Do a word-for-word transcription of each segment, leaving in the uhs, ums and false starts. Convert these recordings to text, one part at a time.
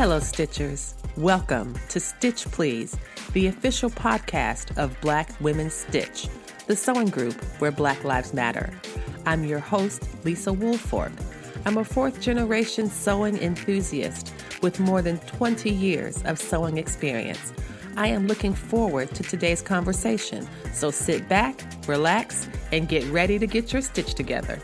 Hello, Stitchers. Welcome to Stitch Please, the official podcast of Black Women's Stitch, the sewing group where Black Lives Matter. I'm your host, Lisa Woolfork. I'm a fourth-generation sewing enthusiast with more than twenty years of sewing experience. I am looking forward to today's conversation, so sit back, relax, and get ready to get your stitch together.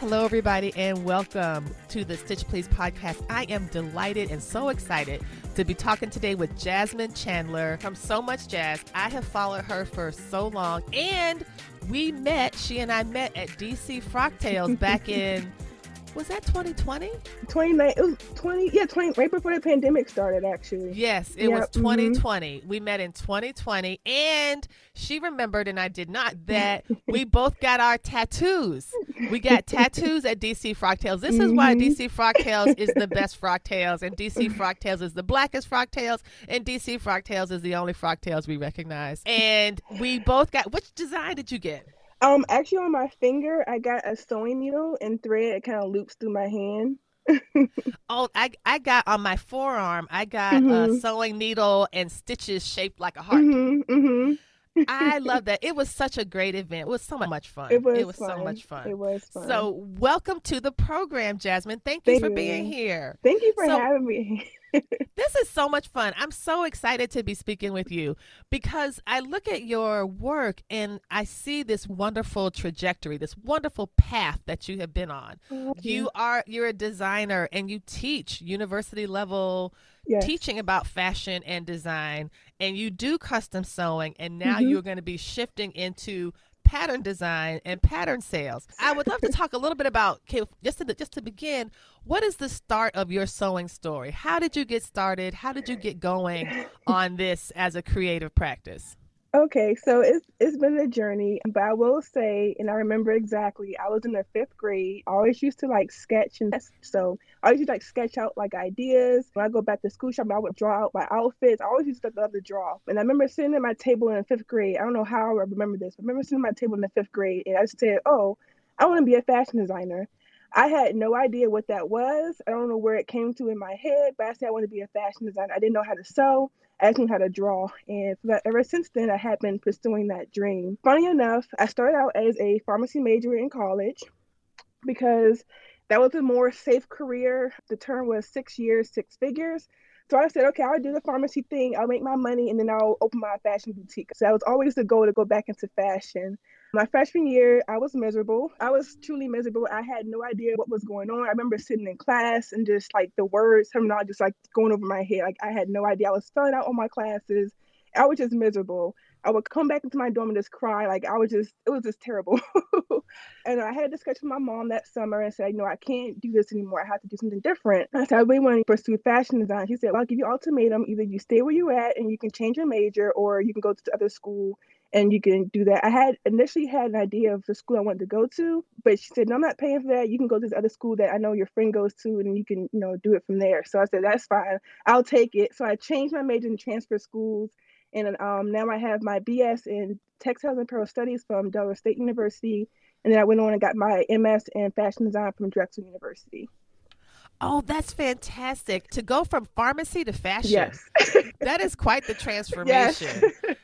Hello, everybody, and welcome to the Stitch Please podcast. I am delighted and so excited to be talking today with Jasmine Chandler from So Much Jazz. I have followed her for so long, and we met, she and I met at D C Frocktails back in, was that twenty twenty? twenty, it was twenty, yeah, twenty, right before the pandemic started, actually. Yes, it yep. was twenty twenty. Mm-hmm. We met in twenty twenty, and she remembered, and I did not, that we both got our tattoos. We got tattoos at D C Frocktails. This is why D C Frocktails is the best Frocktails, and D C Frocktails is the blackest Frocktails, and D C Frocktails is the only Frocktails we recognize. And we both got, which design did you get? Um, actually on my finger, I got a sewing needle and thread. It kind of loops through my hand. oh, I I got on my forearm, I got mm-hmm. a sewing needle and stitches shaped like a heart. Mm-hmm, mm-hmm. I love that. It was such a great event. It was so much fun. It was, it was so much fun. It was fun. So welcome to the program, Jasmine. Thank, Thank you for you. being here. Thank you for so, having me. This is so much fun. I'm so excited to be speaking with you because I look at your work and I see this wonderful trajectory, this wonderful path that you have been on. Mm-hmm. You are, you're a designer and you teach university level Yes. teaching about fashion and design, and you do custom sewing, and now mm-hmm. you're going to be shifting into pattern design and pattern sales. I would love to talk a little bit about, okay, just to, just to begin, what is the start of your sewing story? How did you get started? How did you get going on this as a creative practice? Okay, so it's it's been a journey, but I will say, and I remember exactly, I was in the fifth grade. I always used to like sketch, and so I always used to like sketch out like ideas. When I go back to school shop, I would draw out my outfits. I always used to love to draw. And I remember sitting at my table in the fifth grade. I don't know how I remember this, but I remember sitting at my table in the fifth grade, and I said, "Oh, I want to be a fashion designer." I had no idea what that was. I don't know where it came to in my head, but I said I want to be a fashion designer. I didn't know how to sew. I didn't know how to draw. And ever since then, I have been pursuing that dream. Funny enough, I started out as a pharmacy major in college because that was a more safe career. The term was six years, six figures. So I said, okay, I'll do the pharmacy thing. I'll make my money, and then I'll open my fashion boutique. So that was always the goal, to go back into fashion. My freshman year, I was miserable. I was truly miserable. I had no idea what was going on. I remember sitting in class and just like the words, terminology just like going over my head. Like I had no idea. I was filling out all my classes. I was just miserable. I would come back into my dorm and just cry. Like I was just, it was just terrible. And I had a discussion with my mom that summer and said, you know, I can't do this anymore. I have to do something different. I said, I really want to pursue fashion design. She said, well, I'll give you an ultimatum. Either you stay where you at and you can change your major, or you can go to the other school and you can do that. I had initially had an idea of the school I wanted to go to, but she said, no, I'm not paying for that. You can go to this other school that I know your friend goes to, and you can, you know, do it from there. So I said, that's fine. I'll take it. So I changed my major and transferred schools. And um, now I have my B S in Textiles and Apparel Studies from Delaware State University. And then I went on and got my M S in Fashion Design from Drexel University. Oh, that's fantastic. To go from pharmacy to fashion. Yes. That is quite the transformation. Yes.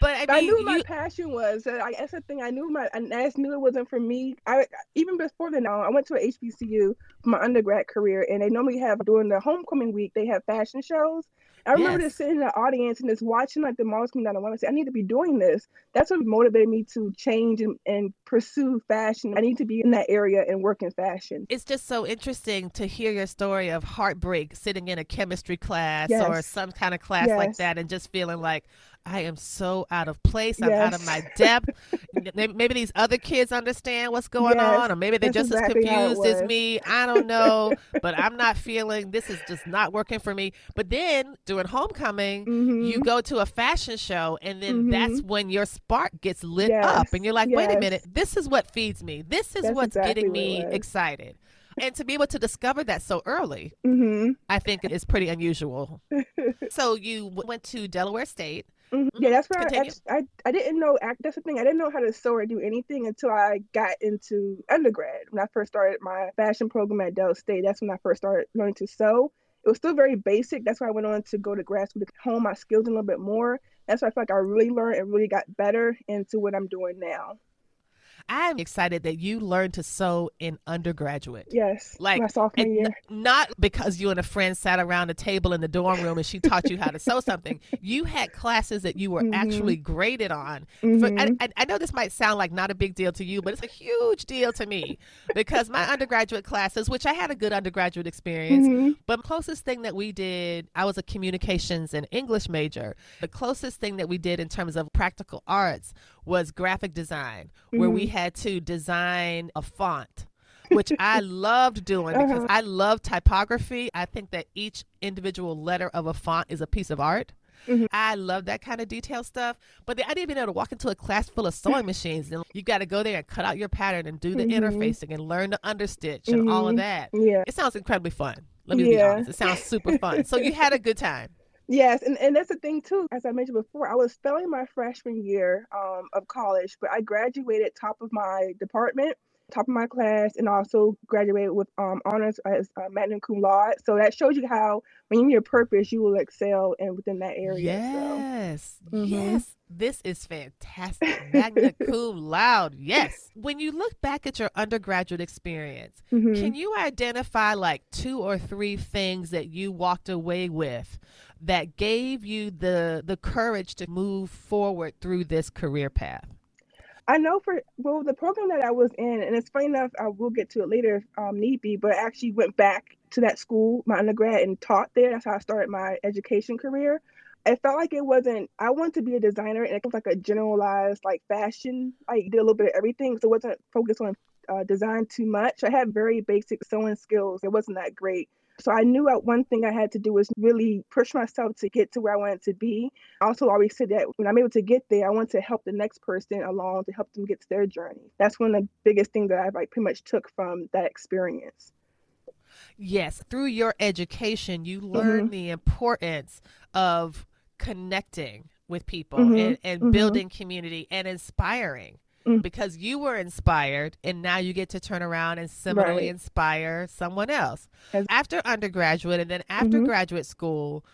But I, mean, I knew you... my passion was. I, that's the thing. I knew my. I just knew it wasn't for me. I even before then, I went to an H B C U for my undergrad career, and they normally have during the homecoming week they have fashion shows. I remember yes. just sitting in the audience and just watching like the models come down. And I said, I need to be doing this. That's what motivated me to change and, and pursue fashion. I need to be in that area and work in fashion. It's just so interesting to hear your story of heartbreak, sitting in a chemistry class yes. or some kind of class yes. like that, and just feeling like, I am so out of place. I'm yes. out of my depth. Maybe these other kids understand what's going yes. on, or maybe they're That's just exactly as confused as me. I don't know, but I'm not feeling, this is just not working for me. But then during homecoming, mm-hmm. you go to a fashion show, and then mm-hmm. that's when your spark gets lit yes. up, and you're like, wait yes. a minute, this is what feeds me. This is That's what's exactly getting me what excited. And to be able to discover that so early, mm-hmm. I think is pretty unusual. So you went to Delaware State. Mm-hmm. Yeah, that's where I, I I didn't know, that's the thing, I didn't know how to sew or do anything until I got into undergrad. When I first started my fashion program at Del State, that's when I first started learning to sew. It was still very basic. That's why I went on to go to grad school to hone my skills a little bit more. That's why I feel like I really learned and really got better into what I'm doing now. I'm excited that you learned to sew in undergraduate. Yes, like my sophomore year. N- not because you and a friend sat around a table in the dorm room and she taught you how to sew something. You had classes that you were mm-hmm. actually graded on. Mm-hmm. For, I, I, I know this might sound like not a big deal to you, but it's a huge deal to me because my undergraduate classes, which I had a good undergraduate experience, mm-hmm. but the closest thing that we did, I was a communications and English major. The closest thing that we did in terms of practical arts was graphic design, mm-hmm. where we had to design a font, which I loved doing because uh-huh. I love typography. I think that each individual letter of a font is a piece of art. Mm-hmm. I love that kind of detail stuff. But the idea of being able to walk into a class full of sewing machines, and you got to go there and cut out your pattern and do the mm-hmm. interfacing and learn to understitch mm-hmm. and all of that. Yeah. It sounds incredibly fun. Let me yeah. be honest. It sounds super fun. So you had a good time. Yes. And, and that's the thing, too. As I mentioned before, I was failing my freshman year um, of college, but I graduated top of my department, top of my class, and also graduated with um, honors as uh, magna cum laude. So that shows you how when you need a purpose, you will excel and within that area. Yes. So. Mm-hmm. Yes. This is fantastic. Magna cum laude. Yes. When you look back at your undergraduate experience, mm-hmm. can you identify like two or three things that you walked away with that gave you the the courage to move forward through this career path? I know for, well, the program that I was in, and it's funny enough, I will get to it later if um, need be, but I actually went back to that school, my undergrad, and taught there. That's how I started my education career. It felt like it wasn't, I wanted to be a designer, and it was like a generalized, like, fashion. I did a little bit of everything, so it wasn't focused on uh, design too much. I had very basic sewing skills. It wasn't that great. So I knew that one thing I had to do was really push myself to get to where I wanted to be. I also always said that when I'm able to get there, I want to help the next person along to help them get to their journey. That's one of the biggest things that I like pretty much took from that experience. Yes. Through your education, you learn mm-hmm. the importance of connecting with people mm-hmm. and, and mm-hmm. building community and inspiring. Because you were inspired and now you get to turn around and similarly right. inspire someone else. After undergraduate and then after mm-hmm. graduate school,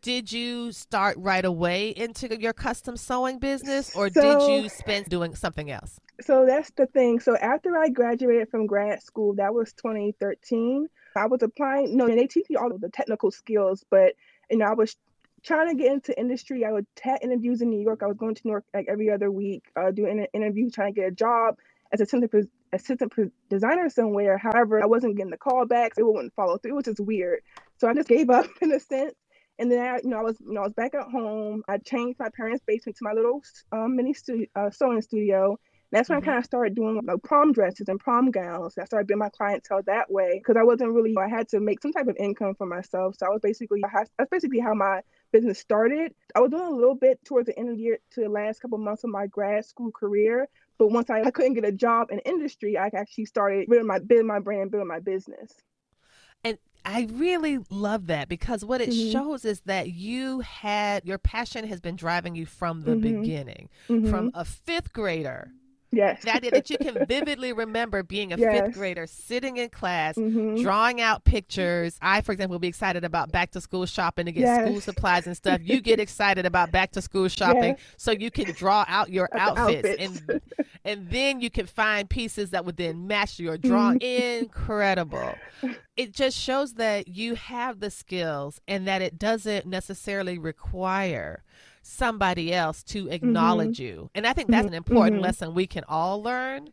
did you start right away into your custom sewing business or so, did you spend doing something else? So that's the thing. So after I graduated from grad school, that was twenty thirteen. I was applying, no, and they teach you all of the technical skills, but you know, I was trying to get into industry. I would had interviews in New York. I was going to New York like every other week, uh, doing an interview, trying to get a job as assistant pre- assistant pre- designer somewhere. However, I wasn't getting the callbacks. It wouldn't follow through. It was just weird. So I just gave up in a sense. And then I, you know, I was, you know, I was back at home. I changed my parents' basement to my little um, mini stu- uh, sewing studio. That's when mm-hmm. I kind of started doing like prom dresses and prom gowns. I started building my clientele that way because I wasn't really, I had to make some type of income for myself. So I was basically, that's basically how my business started. I was doing a little bit towards the end of the year to the last couple of months of my grad school career. But once I, I couldn't get a job in industry, I actually started building my, building my brand, building my business. And I really love that because what it mm-hmm. shows is that you had, your passion has been driving you from the mm-hmm. beginning, mm-hmm. from a fifth grader. Yes. The idea that you can vividly remember being a yes. fifth grader sitting in class, mm-hmm. drawing out pictures. I, for example, will be excited about back to school shopping to get yes. school supplies and stuff. You get excited about back to school shopping yes. so you can draw out your outfits, outfits and and then you can find pieces that would then match your drawing. Incredible. It just shows that you have the skills and that it doesn't necessarily require somebody else to acknowledge mm-hmm. you. And I think that's mm-hmm. an important mm-hmm. lesson we can all learn,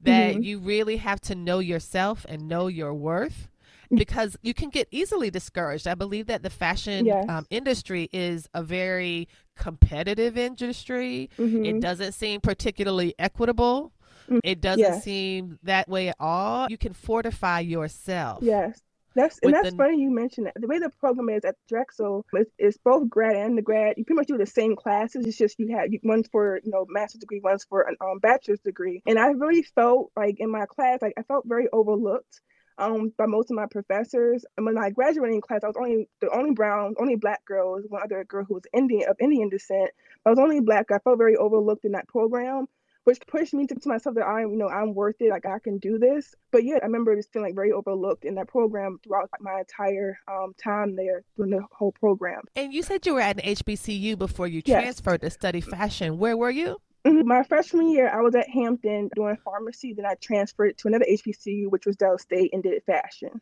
that mm-hmm. you really have to know yourself and know your worth because you can get easily discouraged. I believe that the fashion yes. um, industry is a very competitive industry. Mm-hmm. It doesn't seem particularly equitable. Mm-hmm. It doesn't yes. seem that way at all. You can fortify yourself. Yes. That's, and that's the, funny you mentioned that. The way the program is at Drexel is, is both grad and undergrad. You pretty much do the same classes. It's just you have one's for, you know, master's degree, one's for an um, bachelor's degree. And I really felt like in my class, like I felt very overlooked. um, by most of my professors. And when I graduated in class, I was only the only brown, only black girl, one other girl who was Indian, of Indian descent. I was only black. I felt very overlooked in that program, which pushed me to, to myself that I, you know, I'm worth it. Like I can do this. But yeah, I remember just feeling like very overlooked in that program throughout my entire um, time there, during the whole program. And you said you were at an H B C U before you yes. transferred to study fashion. Where were you? My freshman year, I was at Hampton doing pharmacy. Then I transferred to another H B C U, which was Delaware State, and did fashion.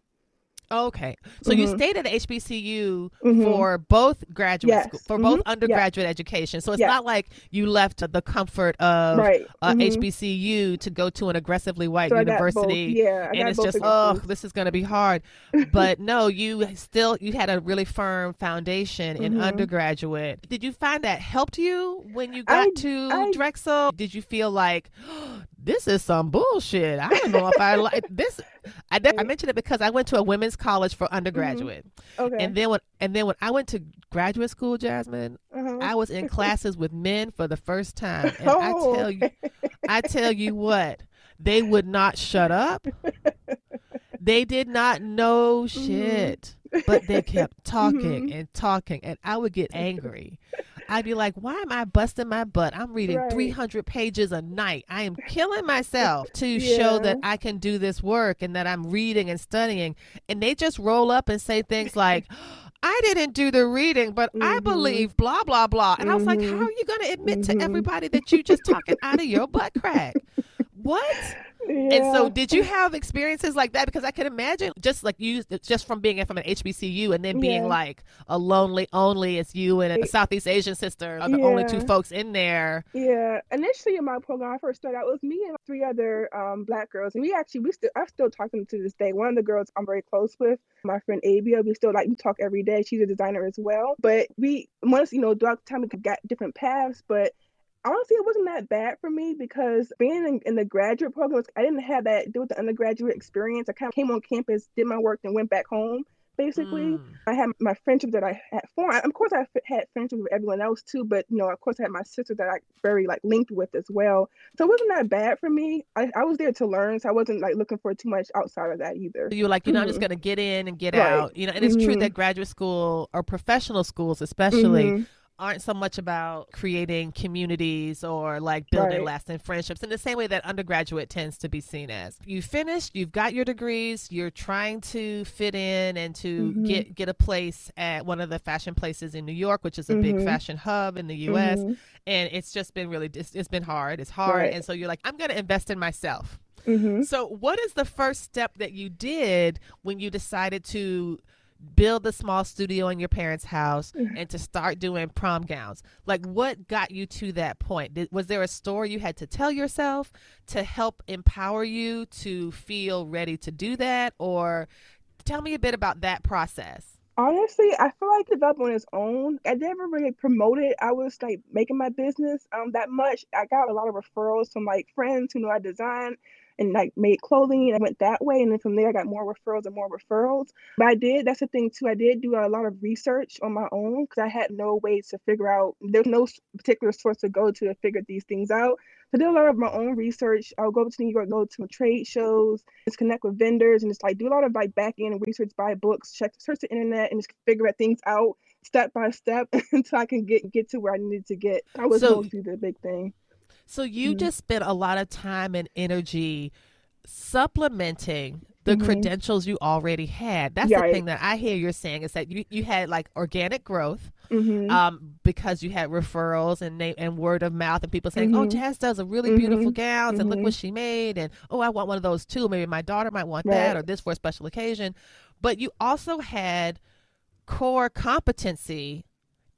Okay. So mm-hmm. you stayed at the H B C U mm-hmm. for both graduate yes. school, for mm-hmm. both undergraduate yeah. education. So it's yeah. not like you left the comfort of right. uh, mm-hmm. H B C U to go to an aggressively white so university. Yeah, and it's just, oh, this is going to be hard. But no, you still, you had a really firm foundation in mm-hmm. undergraduate. Did you find that helped you when you got I, to I, Drexel? Did you feel like, oh, this is some bullshit. I don't know if I like this. I, I mentioned it because I went to a women's college for undergraduate. Mm-hmm. Okay. And then when and then when I went to graduate school, Jasmine, uh-huh. I was in classes with men for the first time. And oh. I tell you, I tell you what, they would not shut up. They did not know shit, mm-hmm. but they kept talking mm-hmm. and talking, and I would get angry. I'd be like, why am I busting my butt? I'm reading right. three hundred pages a night. I am killing myself to yeah. show that I can do this work and that I'm reading and studying. And they just roll up and say things like, I didn't do the reading, but mm-hmm. I believe blah, blah, blah. And mm-hmm. I was like, how are you going to admit mm-hmm. to everybody that you just talking out of your butt crack? What? Yeah. And so did you have experiences like that? Because I can imagine just like you, just from being from an H B C U and then being yeah. like a lonely, only it's you and a Southeast Asian sister are the yeah. only two folks in there. Yeah. Initially in my program, I first started out with me and three other um, black girls. And we actually, we still, I'm still talking to this day. One of the girls I'm very close with, my friend Abia, we still like, we talk every day. She's a designer as well. But we, once, you know, throughout the time we got different paths, but honestly, it wasn't that bad for me because being in, in the graduate program, I didn't have that deal with the undergraduate experience. I kind of came on campus, did my work, and went back home, basically. Mm. I had my friendship that I had formed. Of course, I had friendships with everyone else, too. But, you know, of course, I had my sister that I very, like, linked with as well. So it wasn't that bad for me. I, I was there to learn, so I wasn't, like, looking for too much outside of that either. You were like, you know, mm-hmm. I'm just going to get in and get right. out. You know, and it's mm-hmm. true that graduate school or professional schools especially mm-hmm. aren't so much about creating communities or like building right. lasting friendships in the same way that undergraduate tends to be seen as. You finished, you've got your degrees, you're trying to fit in and to mm-hmm. get, get a place at one of the fashion places in New York, which is a mm-hmm. big fashion hub in the U S Mm-hmm. And it's just been really, it's, it's been hard. It's hard. Right. And so you're like, I'm going to invest in myself. Mm-hmm. So what is the first step that you did when you decided to build a small studio in your parents' house and to start doing prom gowns? Like, what got you to that point? Did, was there a story you had to tell yourself to help empower you to feel ready to do that? Or tell me a bit about that process. Honestly, I feel like it developed on its own. I never really promoted. I was like making my business um that much. I got a lot of referrals from like friends who know I design and like made clothing, and I went that way. And then from there, I got more referrals and more referrals. But I did, that's the thing too, I did do a lot of research on my own because I had no way to figure out, there's no particular source to go to to figure these things out. So I did a lot of my own research. I'll go to New York, go to trade shows, just connect with vendors and just like do a lot of like back end research, buy books, check, search the internet and just figure things out step by step until I can get, get to where I needed to get. I was going to do the big thing. So you mm-hmm. just spent a lot of time and energy supplementing the mm-hmm. credentials you already had. That's yeah, the right. thing that I hear you're saying is that you, you had like organic growth mm-hmm. um, because you had referrals and name, and word of mouth and people saying, mm-hmm. oh, Jazz does a really mm-hmm. beautiful gowns mm-hmm. and look what she made. And, oh, I want one of those too. Maybe my daughter might want right. that or this for a special occasion. But you also had core competency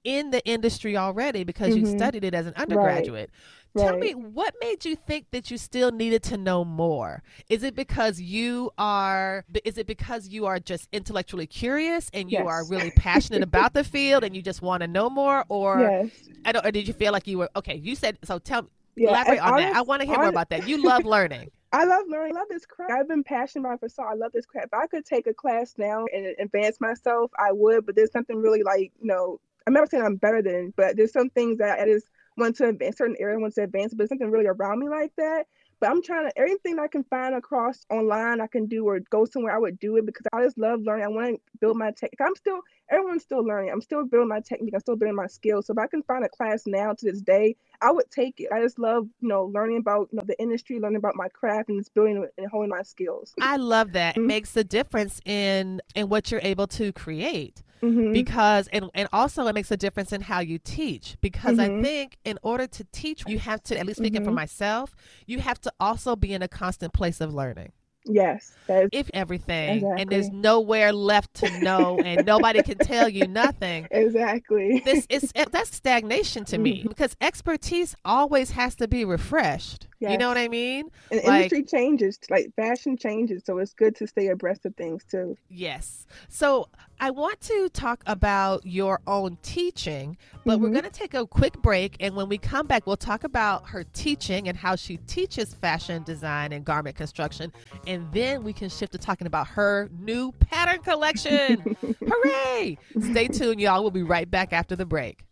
in the industry already because mm-hmm. you studied it as an undergraduate. Right. Tell right. me, what made you think that you still needed to know more? Is it because you are, is it because you are just intellectually curious and you yes. are really passionate about the field and you just want to know more? Or, yes. I don't, or did you feel like you were, okay, you said, so tell me, yeah, elaborate on honest, that. I want to hear honest, more about that. You love learning. I love learning. I love this craft. I've been passionate about it for so long. I love this craft. If I could take a class now and advance myself, I would, but there's something really like, you know, I'm never saying I'm better than, but there's some things that I just want to advance, certain area I want to advance, but there's something really around me like that. But I'm trying to, everything I can find across online, I can do, or go somewhere, I would do it, because I just love learning. I want to build my technique. I'm still, everyone's still learning. I'm still building my technique. I'm still building my skills. So if I can find a class now to this day, I would take it. I just love, you know, learning about, you know, the industry, learning about my craft, and just building and honing my skills. I love that. Mm-hmm. It makes a difference in, in what you're able to create. Mm-hmm. Because, and, and also it makes a difference in how you teach, because mm-hmm. I think in order to teach, you have to, at least speaking mm-hmm. for myself, you have to also be in a constant place of learning. Yes. Is, if everything, exactly. And there's nowhere left to know, and nobody can tell you nothing. Exactly. This is, that's stagnation to me, mm-hmm. because expertise always has to be refreshed. Yes. You know what I mean? And like, industry changes, like fashion changes. So it's good to stay abreast of things too. Yes. So I want to talk about your own teaching, but mm-hmm. we're going to take a quick break. And when we come back, we'll talk about her teaching and how she teaches fashion design and garment construction. And then we can shift to talking about her new pattern collection. Hooray! Stay tuned, y'all. We'll be right back after the break.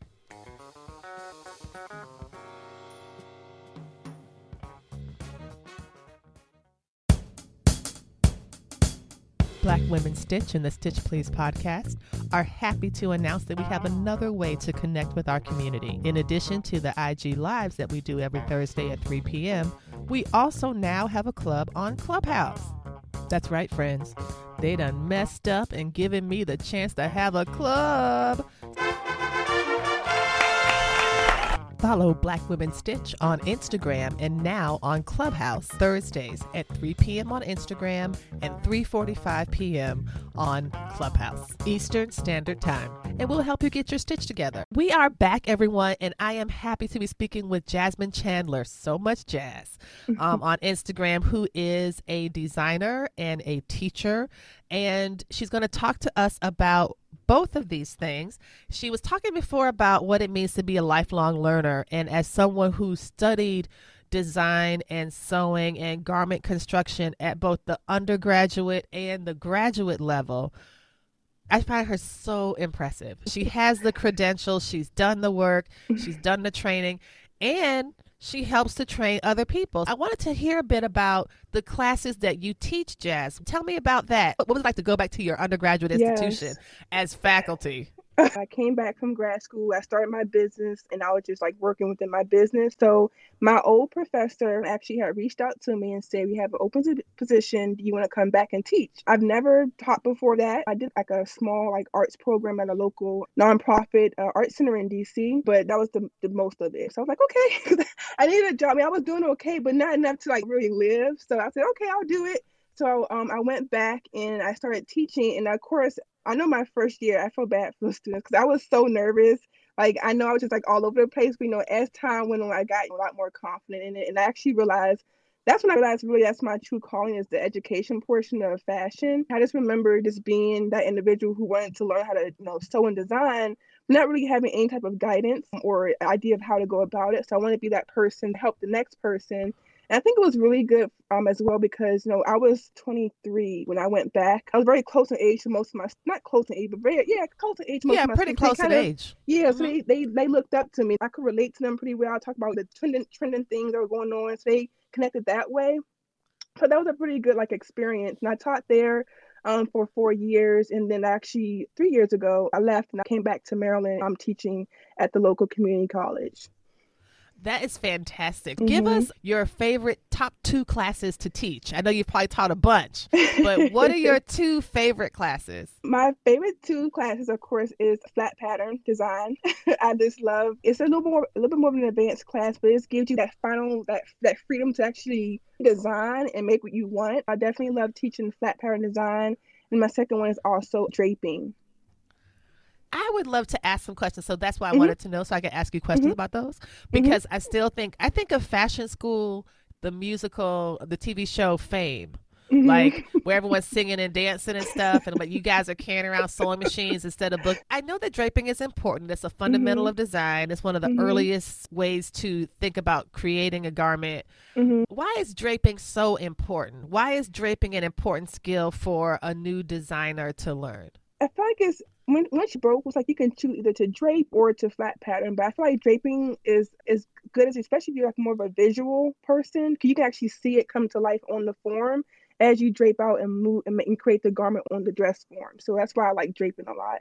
Black Women's Stitch and the Stitch Please podcast are happy to announce that we have another way to connect with our community. In addition to the I G Lives that we do every Thursday at three p.m., we also now have a club on Clubhouse. That's right, friends. They done messed up and given me the chance to have a club. Follow Black Women Stitch on Instagram and now on Clubhouse Thursdays at three p.m. on Instagram and three forty-five p.m. on Clubhouse Eastern Standard Time. And we'll help you get your stitch together. We are back, everyone, and I am happy to be speaking with Jasmine Chandler, So Much Jazz, um, on Instagram, who is a designer and a teacher. And she's going to talk to us about both of these things. She was talking before about what it means to be a lifelong learner. And as someone who studied design and sewing and garment construction at both the undergraduate and the graduate level, I find her so impressive. She has the credentials. She's done the work. She's done the training. And she helps to train other people. I wanted to hear a bit about the classes that you teach, Jazz. Tell me about that. What was it like to go back to your undergraduate institution yes. as faculty? I came back from grad school. I started my business, and I was just like working within my business. So my old professor actually had reached out to me and said, we have an open position. Do you want to come back and teach? I've never taught before that. I did like a small like arts program at a local nonprofit uh, art center in D C, but that was the, the most of it. So I was like, okay, I needed a job. I mean, I was doing okay, but not enough to like really live. So I said, okay, I'll do it. So um, I went back and I started teaching. And of course, I know my first year, I felt bad for the students because I was so nervous. Like, I know I was just like all over the place. But, you know, as time went on, I got a lot more confident in it. And I actually realized, that's when I realized really that's my true calling, is the education portion of fashion. I just remember just being that individual who wanted to learn how to, you know, sew and design, not really having any type of guidance or idea of how to go about it. So I wanted to be that person to help the next person. And I think it was really good um, as well because, you know, I was twenty-three when I went back. I was very close in age to most of my, not close in age, but very, yeah, close in age. Most yeah, of my pretty students. Close in age. Yeah, mm-hmm. so they, they, they looked up to me. I could relate to them pretty well. I talked about the trending, trending things that were going on. So they connected that way. So that was a pretty good, like, experience. And I taught there um, for four years. And then actually three years ago, I left and I came back to Maryland. I'm teaching at the local community college. That is fantastic. Mm-hmm. Give us your favorite top two classes to teach. I know you've probably taught a bunch, but what are your two favorite classes? My favorite two classes, of course, is flat pattern design. I just love, it's a little more, a little bit more of an advanced class, but it gives you that final, that, that freedom to actually design and make what you want. I definitely love teaching flat pattern design. And my second one is also draping. I would love to ask some questions. So that's why I mm-hmm. wanted to know, so I could ask you questions mm-hmm. about those, because mm-hmm. I still think, I think of Fashion School, the musical, the T V show Fame, mm-hmm. like where everyone's singing and dancing and stuff. And but you guys are carrying around sewing machines instead of books. I know that draping is important. It's a fundamental mm-hmm. of design. It's one of the mm-hmm. earliest ways to think about creating a garment. Mm-hmm. Why is draping so important? Why is draping an important skill for a new designer to learn? I feel like it's when lunch broke was like you can choose either to drape or to flat pattern, but I feel like draping is as good as, especially if you're like more of a visual person, because you can actually see it come to life on the form as you drape out and move and, and create the garment on the dress form. So that's why I like draping a lot.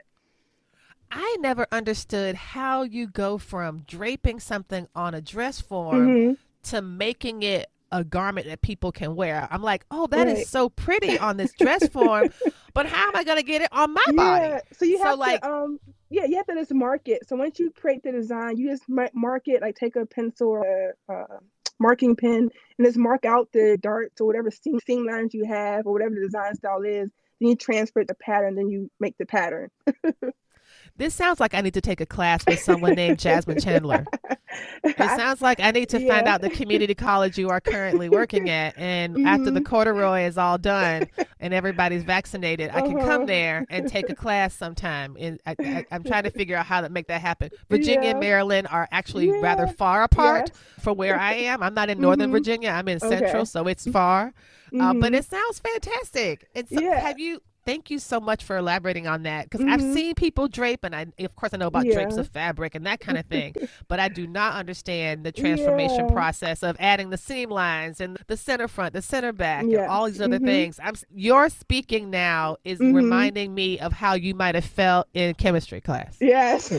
I never understood how you go from draping something on a dress form mm-hmm. to making it a garment that people can wear. I'm like, oh, that right. is so pretty on this dress form, but how am I going to get it on my yeah. body? So you have so to, like, um, yeah, you have to just mark it. So once you create the design, you just mark it, like take a pencil or a uh, marking pen and just mark out the darts or whatever seam, seam lines you have or whatever the design style is. Then you transfer the pattern, then you make the pattern. This sounds like I need to take a class with someone named Jasmine Chandler. It sounds like I need to yeah. find out the community college you are currently working at. And mm-hmm. after the corduroy is all done and everybody's vaccinated, uh-huh. I can come there and take a class sometime. And I, I, I'm trying to figure out how to make that happen. Virginia yeah. and Maryland are actually yeah. rather far apart yes. from where I am. I'm not in mm-hmm. Northern Virginia. I'm in okay. Central, so it's far. Mm-hmm. Uh, but it sounds fantastic. It's, yeah. Have you... Thank you so much for elaborating on that, because mm-hmm. I've seen people drape, and I, of course, I know about yeah. drapes of fabric and that kind of thing, but I do not understand the transformation yeah. process of adding the seam lines and the center front, the center back, yeah. and all these other mm-hmm. things. I'm, your speaking now is mm-hmm. reminding me of how you might have felt in chemistry class. Yes.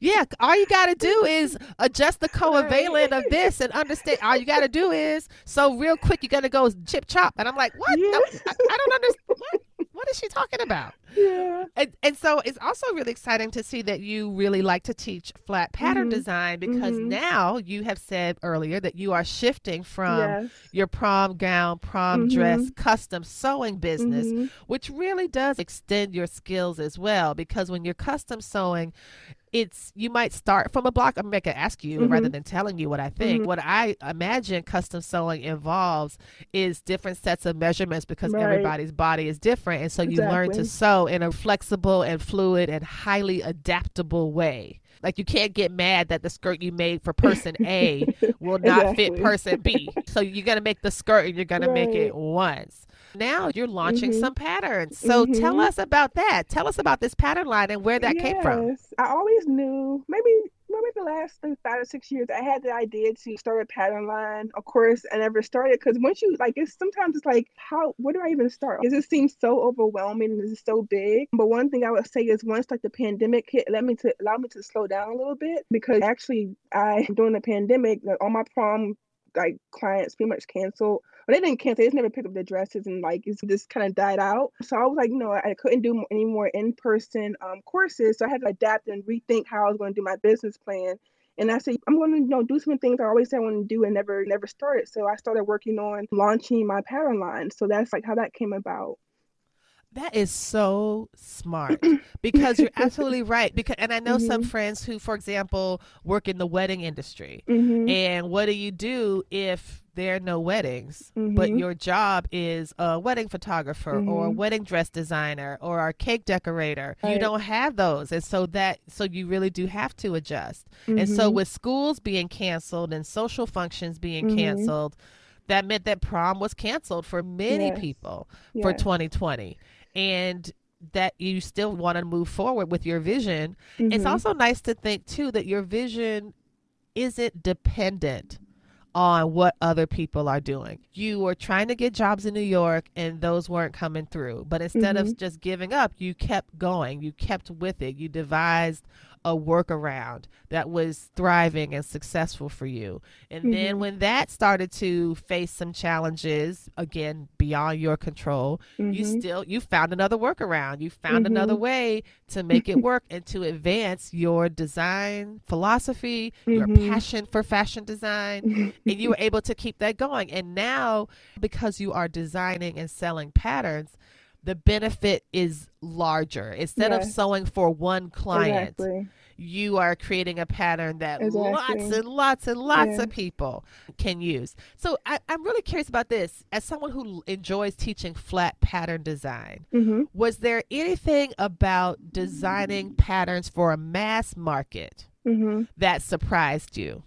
Yeah, all you got to do is adjust the covalent of this and understand. All you got to do is, so real quick, you got to go chip chop. And I'm like, what? Yeah. No, I, I don't understand. What? What is she talking about? Yeah. And, and so it's also really exciting to see that you really like to teach flat pattern mm-hmm. design, because mm-hmm. now you have said earlier that you are shifting from yes. your prom gown, prom mm-hmm. dress, custom sewing business, mm-hmm. which really does extend your skills as well, because when you're custom sewing, it's, you might start from a block. I mean, I could ask you mm-hmm. rather than telling you what I think. Mm-hmm. What I imagine custom sewing involves is different sets of measurements, because right. everybody's body is different. And so you exactly. learn to sew in a flexible and fluid and highly adaptable way. Like, you can't get mad that the skirt you made for person A will not exactly. fit person B. So you're going to make the skirt and you're going right. to make it once. Now you're launching mm-hmm. some patterns. So mm-hmm. tell us about that. Tell us about this pattern line and where that yes. came from. I always knew, maybe maybe the last like, five or six years, I had the idea to start a pattern line. Of course, I never started, because once you, like, it's sometimes it's like, how, where do I even start? Because it seems so overwhelming and it's so big. But one thing I would say is, once like the pandemic hit, it let me to, allowed me to slow down a little bit, because actually I, during the pandemic, like, all my prom like clients pretty much canceled. But they didn't cancel. They just never picked up their dresses, and like it's just kind of died out. So I was like, no, I couldn't do any more in-person um, courses. So I had to adapt and rethink how I was going to do my business plan. And I said, I'm going to, you know, do some things I always said I want to do and never, never started. So I started working on launching my pattern line. So that's like how that came about. That is so smart, because you're absolutely right. Because, and I know mm-hmm. some friends who, for example, work in the wedding industry. Mm-hmm. And what do you do if there are no weddings, mm-hmm. but your job is a wedding photographer mm-hmm. or a wedding dress designer or a cake decorator? Right. You don't have those. And so that, so you really do have to adjust. Mm-hmm. And so with schools being canceled and social functions being mm-hmm. canceled, that meant that prom was canceled for many yes. people yes. for twenty twenty. And that you still want to move forward with your vision. Mm-hmm. It's also nice to think, too, that your vision isn't dependent on what other people are doing. You were trying to get jobs in New York and those weren't coming through. But instead mm-hmm. of just giving up, you kept going. You kept with it. You devised a workaround that was thriving and successful for you. And mm-hmm. then when that started to face some challenges, again, beyond your control, mm-hmm. you still, you found another workaround. You found mm-hmm. another way to make it work and to advance your design philosophy, mm-hmm. your passion for fashion design, and you were able to keep that going. And now, because you are designing and selling patterns, the benefit is larger. Instead yes. of sewing for one client, exactly. you are creating a pattern that exactly. lots and lots and lots yeah. of people can use. So I, I'm really curious about this. As someone who enjoys teaching flat pattern design, mm-hmm. was there anything about designing mm-hmm. patterns for a mass market mm-hmm. that surprised you?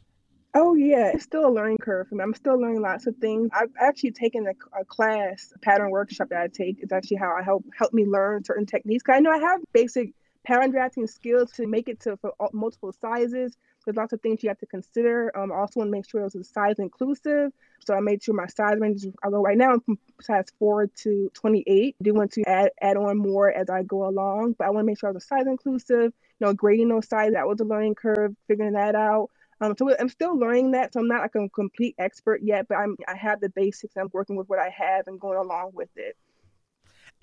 Oh, yeah. It's still a learning curve for me. I'm still learning lots of things. I've actually taken a, a class, a pattern workshop that I take. It's actually how I help help me learn certain techniques. Because I know I have basic pattern drafting skills to make it to for multiple sizes. There's lots of things you have to consider. Um, I also want to make sure it was size inclusive. So I made sure my size range, although right now I'm from size four to twenty-eight. I do want to add, add on more as I go along. But I want to make sure I was size inclusive. You know, grading those sizes, that was a learning curve, figuring that out. Um, so I'm still learning that, so I'm not like a complete expert yet, but I'm I have the basics. I'm working with what I have and going along with it.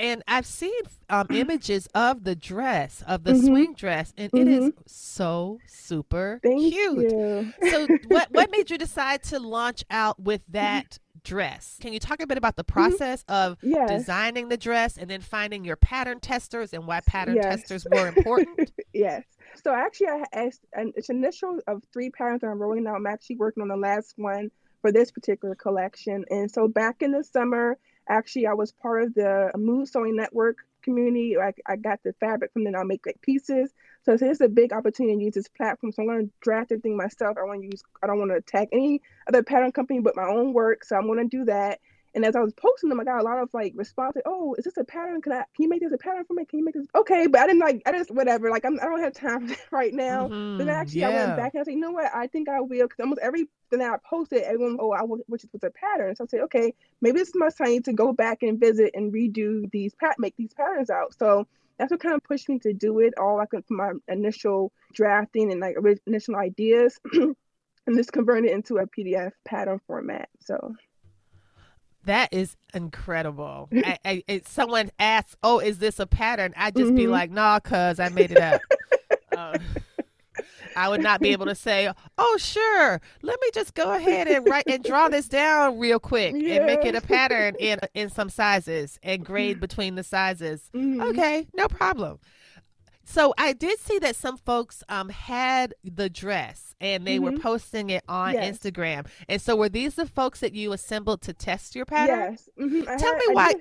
And I've seen um, images of the dress, of the mm-hmm. swing dress, and mm-hmm. it is so super Thank cute. You. So what what made you decide to launch out with that dress? Can you talk a bit about the process mm-hmm. of yes. designing the dress and then finding your pattern testers and why pattern yes. testers were important? Yes. So actually, I asked, and it's an initial of three patterns that I'm rolling out. I'm actually working on the last one for this particular collection. And so back in the summer, actually, I was part of the Mood Sewing Network community. I, I got the fabric from them. I'll make like pieces. So it's, it's a big opportunity to use this platform. So I'm going to draft everything myself. I want to use. I don't want to attack any other pattern company but my own work. So I'm going to do that. And as I was posting them, I got a lot of like responses. Oh, is this a pattern? Can I? Can you make this a pattern for me? Can you make this? Okay, but I didn't like. I just whatever. Like I'm, I don't have time for that right now. Mm-hmm. Then actually, yeah. I went back and I said, you know what? I think I will. Because almost every thing I posted, everyone, oh, I which was a pattern. So I said, okay, maybe this is my time to go back and visit and redo these pat, make these patterns out. So that's what kind of pushed me to do it. All I could, my initial drafting and like initial ideas, and just convert it into a P D F pattern format. So. That is incredible. I, I, if someone asks, oh, is this a pattern? I'd just mm-hmm. be like, nah, cuz I made it up. um, I would not be able to say, oh, sure. Let me just go ahead and write and draw this down real quick yeah. and make it a pattern in, in some sizes and grade between the sizes. Mm-hmm. Okay, no problem. So I did see that some folks um, had the dress and they mm-hmm. were posting it on yes. Instagram. And so were these the folks that you assembled to test your pattern? Yes. Mm-hmm. Tell had, me why.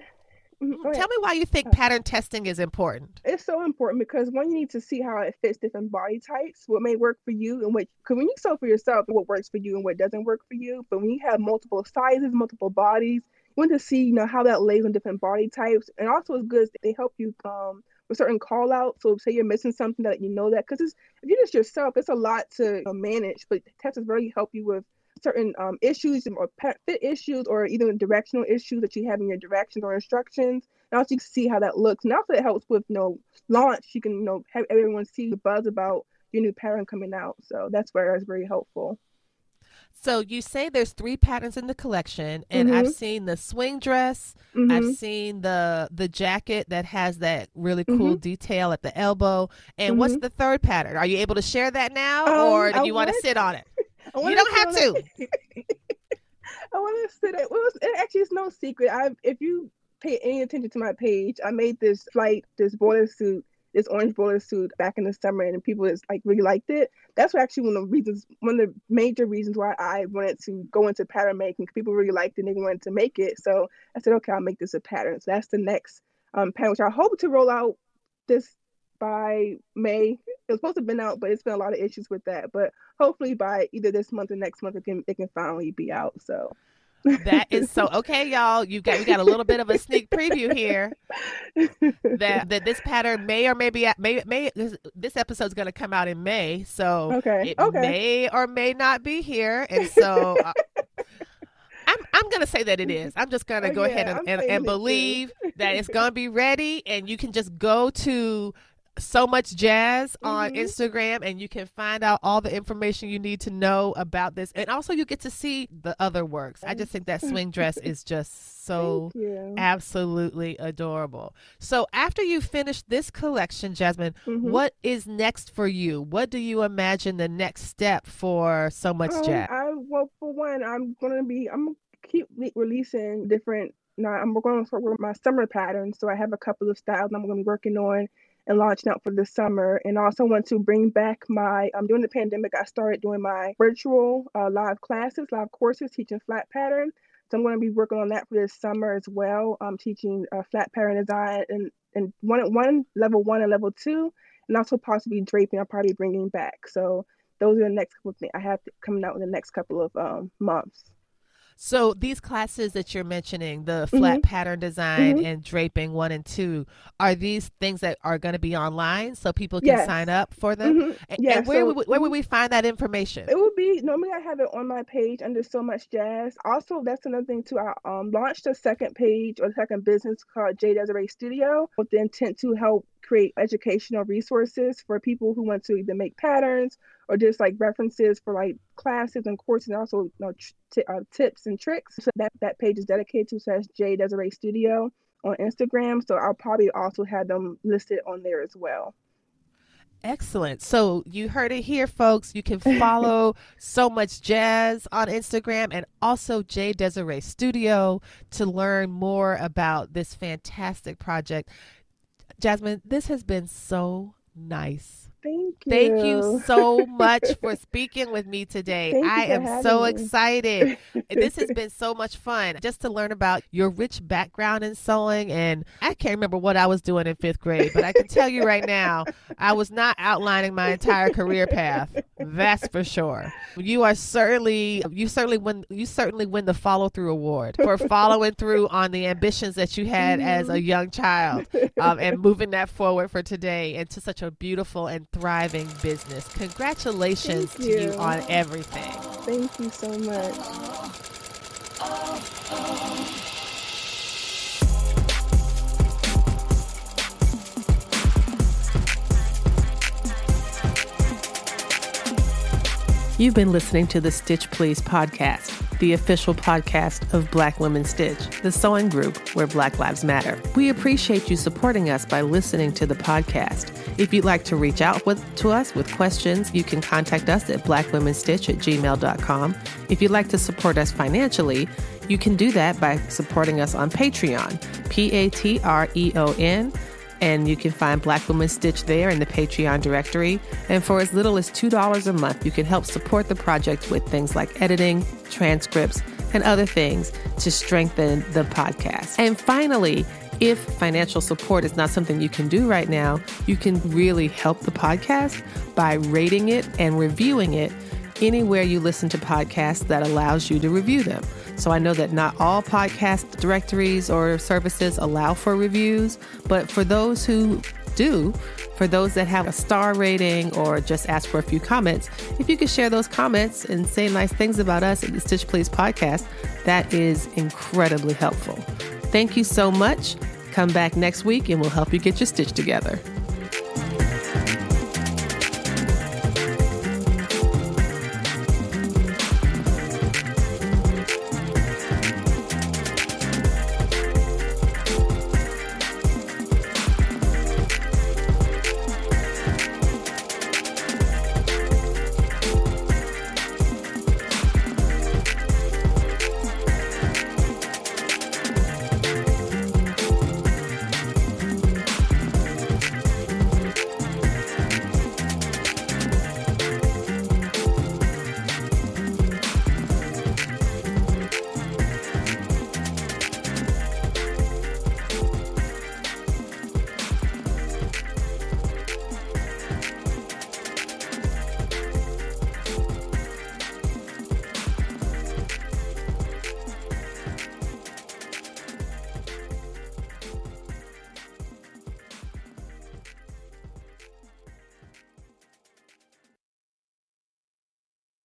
Mm-hmm. Tell me why you think pattern testing is important. It's so important because one, you need to see how it fits different body types, what may work for you, and what. Because when you sew for yourself, what works for you and what doesn't work for you. But when you have multiple sizes, multiple bodies, you want to see you know how that lays on different body types. And also, it's good they help you. Um, certain call out, so say you're missing something that you know that because it's if you're just yourself, it's a lot to you know, manage. But testers really help you with certain um, issues or fit issues or either directional issues that you have in your directions or instructions. And also you can see how that looks. And also it helps with you know launch. You can you know have everyone see the buzz about your new pattern coming out. So that's where it's very helpful. So you say there's three patterns in the collection, and mm-hmm. I've seen the swing dress. Mm-hmm. I've seen the the jacket that has that really cool mm-hmm. detail at the elbow. And mm-hmm. what's the third pattern? Are you able to share that now, um, or do I you want to sit on it? You don't have to. I want to sit. It was it actually it's no secret. I if you pay any attention to my page, I made this flight, this boiler suit. This orange boiler suit back in the summer, and people just like really liked it. That's actually one of the reasons, one of the major reasons why I wanted to go into pattern making. People really liked it and they wanted to make it. So I said, okay, I'll make this a pattern. So that's the next um, pattern, which I hope to roll out this by May. It was supposed to have been out, but it's been a lot of issues with that. But hopefully by either this month or next month, it can it can finally be out. So. That is so okay, y'all. You got you got a little bit of a sneak preview here. That that this pattern may or may be may may this, this episode's going to come out in May, so okay. it okay. may or may not be here, and so uh, I'm I'm going to say that it is. I'm just going to go yeah, ahead and and, and believe too. That it's going to be ready, and you can just go to So Much Jazz on mm-hmm. Instagram, and you can find out all the information you need to know about this. And also you get to see the other works. I just think that swing dress is just so absolutely adorable. So after you finish this collection, Jasmine, mm-hmm. what is next for you? What do you imagine the next step for So Much um, Jazz? I, well, for one, I'm going to be, I'm going to keep releasing different, now I'm going to start with my summer patterns. So I have a couple of styles I'm going to be working on and launching out for the summer, and also want to bring back my, um, during the pandemic, I started doing my virtual uh, live classes, live courses, teaching flat pattern. So I'm going to be working on that for this summer as well. I'm teaching uh, flat pattern design and, and one, one level one and level two, and also possibly draping I'm probably bringing back. So those are the next couple of things I have to, coming out in the next couple of um, months. So these classes that you're mentioning, the flat mm-hmm. pattern design mm-hmm. and draping one and two, are these things that are going to be online so people can yes. sign up for them? Mm-hmm. And, yeah, and where, so, would we, where would we find that information? It would be, normally I have it on my page under So Much Jazz. Also, that's another thing too. I um, launched a second page or second business called J'Desiree Studio with the intent to help create educational resources for people who want to either make patterns or just like references for like classes and courses, and also you know, t- uh, tips and tricks. So that, that page is dedicated to slash J'Desiree Studio on Instagram. So I'll probably also have them listed on there as well. Excellent. So you heard it here, folks. You can follow So Much Jazz on Instagram and also J'Desiree Studio to learn more about this fantastic project. Jasmine, this has been so nice. Thank you. Thank you so much for speaking with me today. Thank I am so me. excited. This has been so much fun just to learn about your rich background in sewing. And I can't remember what I was doing in fifth grade, but I can tell you right now, I was not outlining my entire career path. That's for sure. You are certainly, you certainly win, you certainly win the follow through award for following through on the ambitions that you had mm-hmm. as a young child um, and moving that forward for today into such a beautiful and thriving business. Congratulations Thank you. to you on everything. Thank you so much. You've been listening to the Stitch Please podcast, the official podcast of Black Women's Stitch, the sewing group where Black Lives Matter. We appreciate you supporting us by listening to the podcast. If you'd like to reach out with, to us with questions, you can contact us at black women stitch at gmail dot com. If you'd like to support us financially, you can do that by supporting us on Patreon, P A T R E O N, and you can find Black Women's Stitch there in the Patreon directory. And for as little as two dollars a month, you can help support the project with things like editing, transcripts, and other things to strengthen the podcast. And finally, if financial support is not something you can do right now, you can really help the podcast by rating it and reviewing it anywhere you listen to podcasts that allows you to review them. So I know that not all podcast directories or services allow for reviews, but for those who do, for those that have a star rating or just ask for a few comments, if you could share those comments and say nice things about us at the Stitch Please podcast, that is incredibly helpful. Thank you so much. Come back next week and we'll help you get your stitch together.